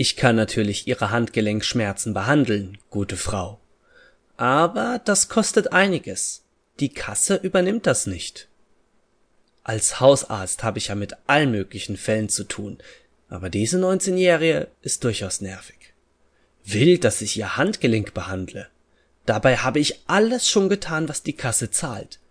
Ich kann natürlich Ihre Handgelenkschmerzen behandeln, gute Frau. Aber das kostet einiges. Die Kasse übernimmt das nicht. Als Hausarzt habe ich ja mit allen möglichen Fällen zu tun, aber diese 19-Jährige ist durchaus nervig. Will, dass ich ihr Handgelenk behandle. Dabei habe ich alles schon getan, was die Kasse zahlt.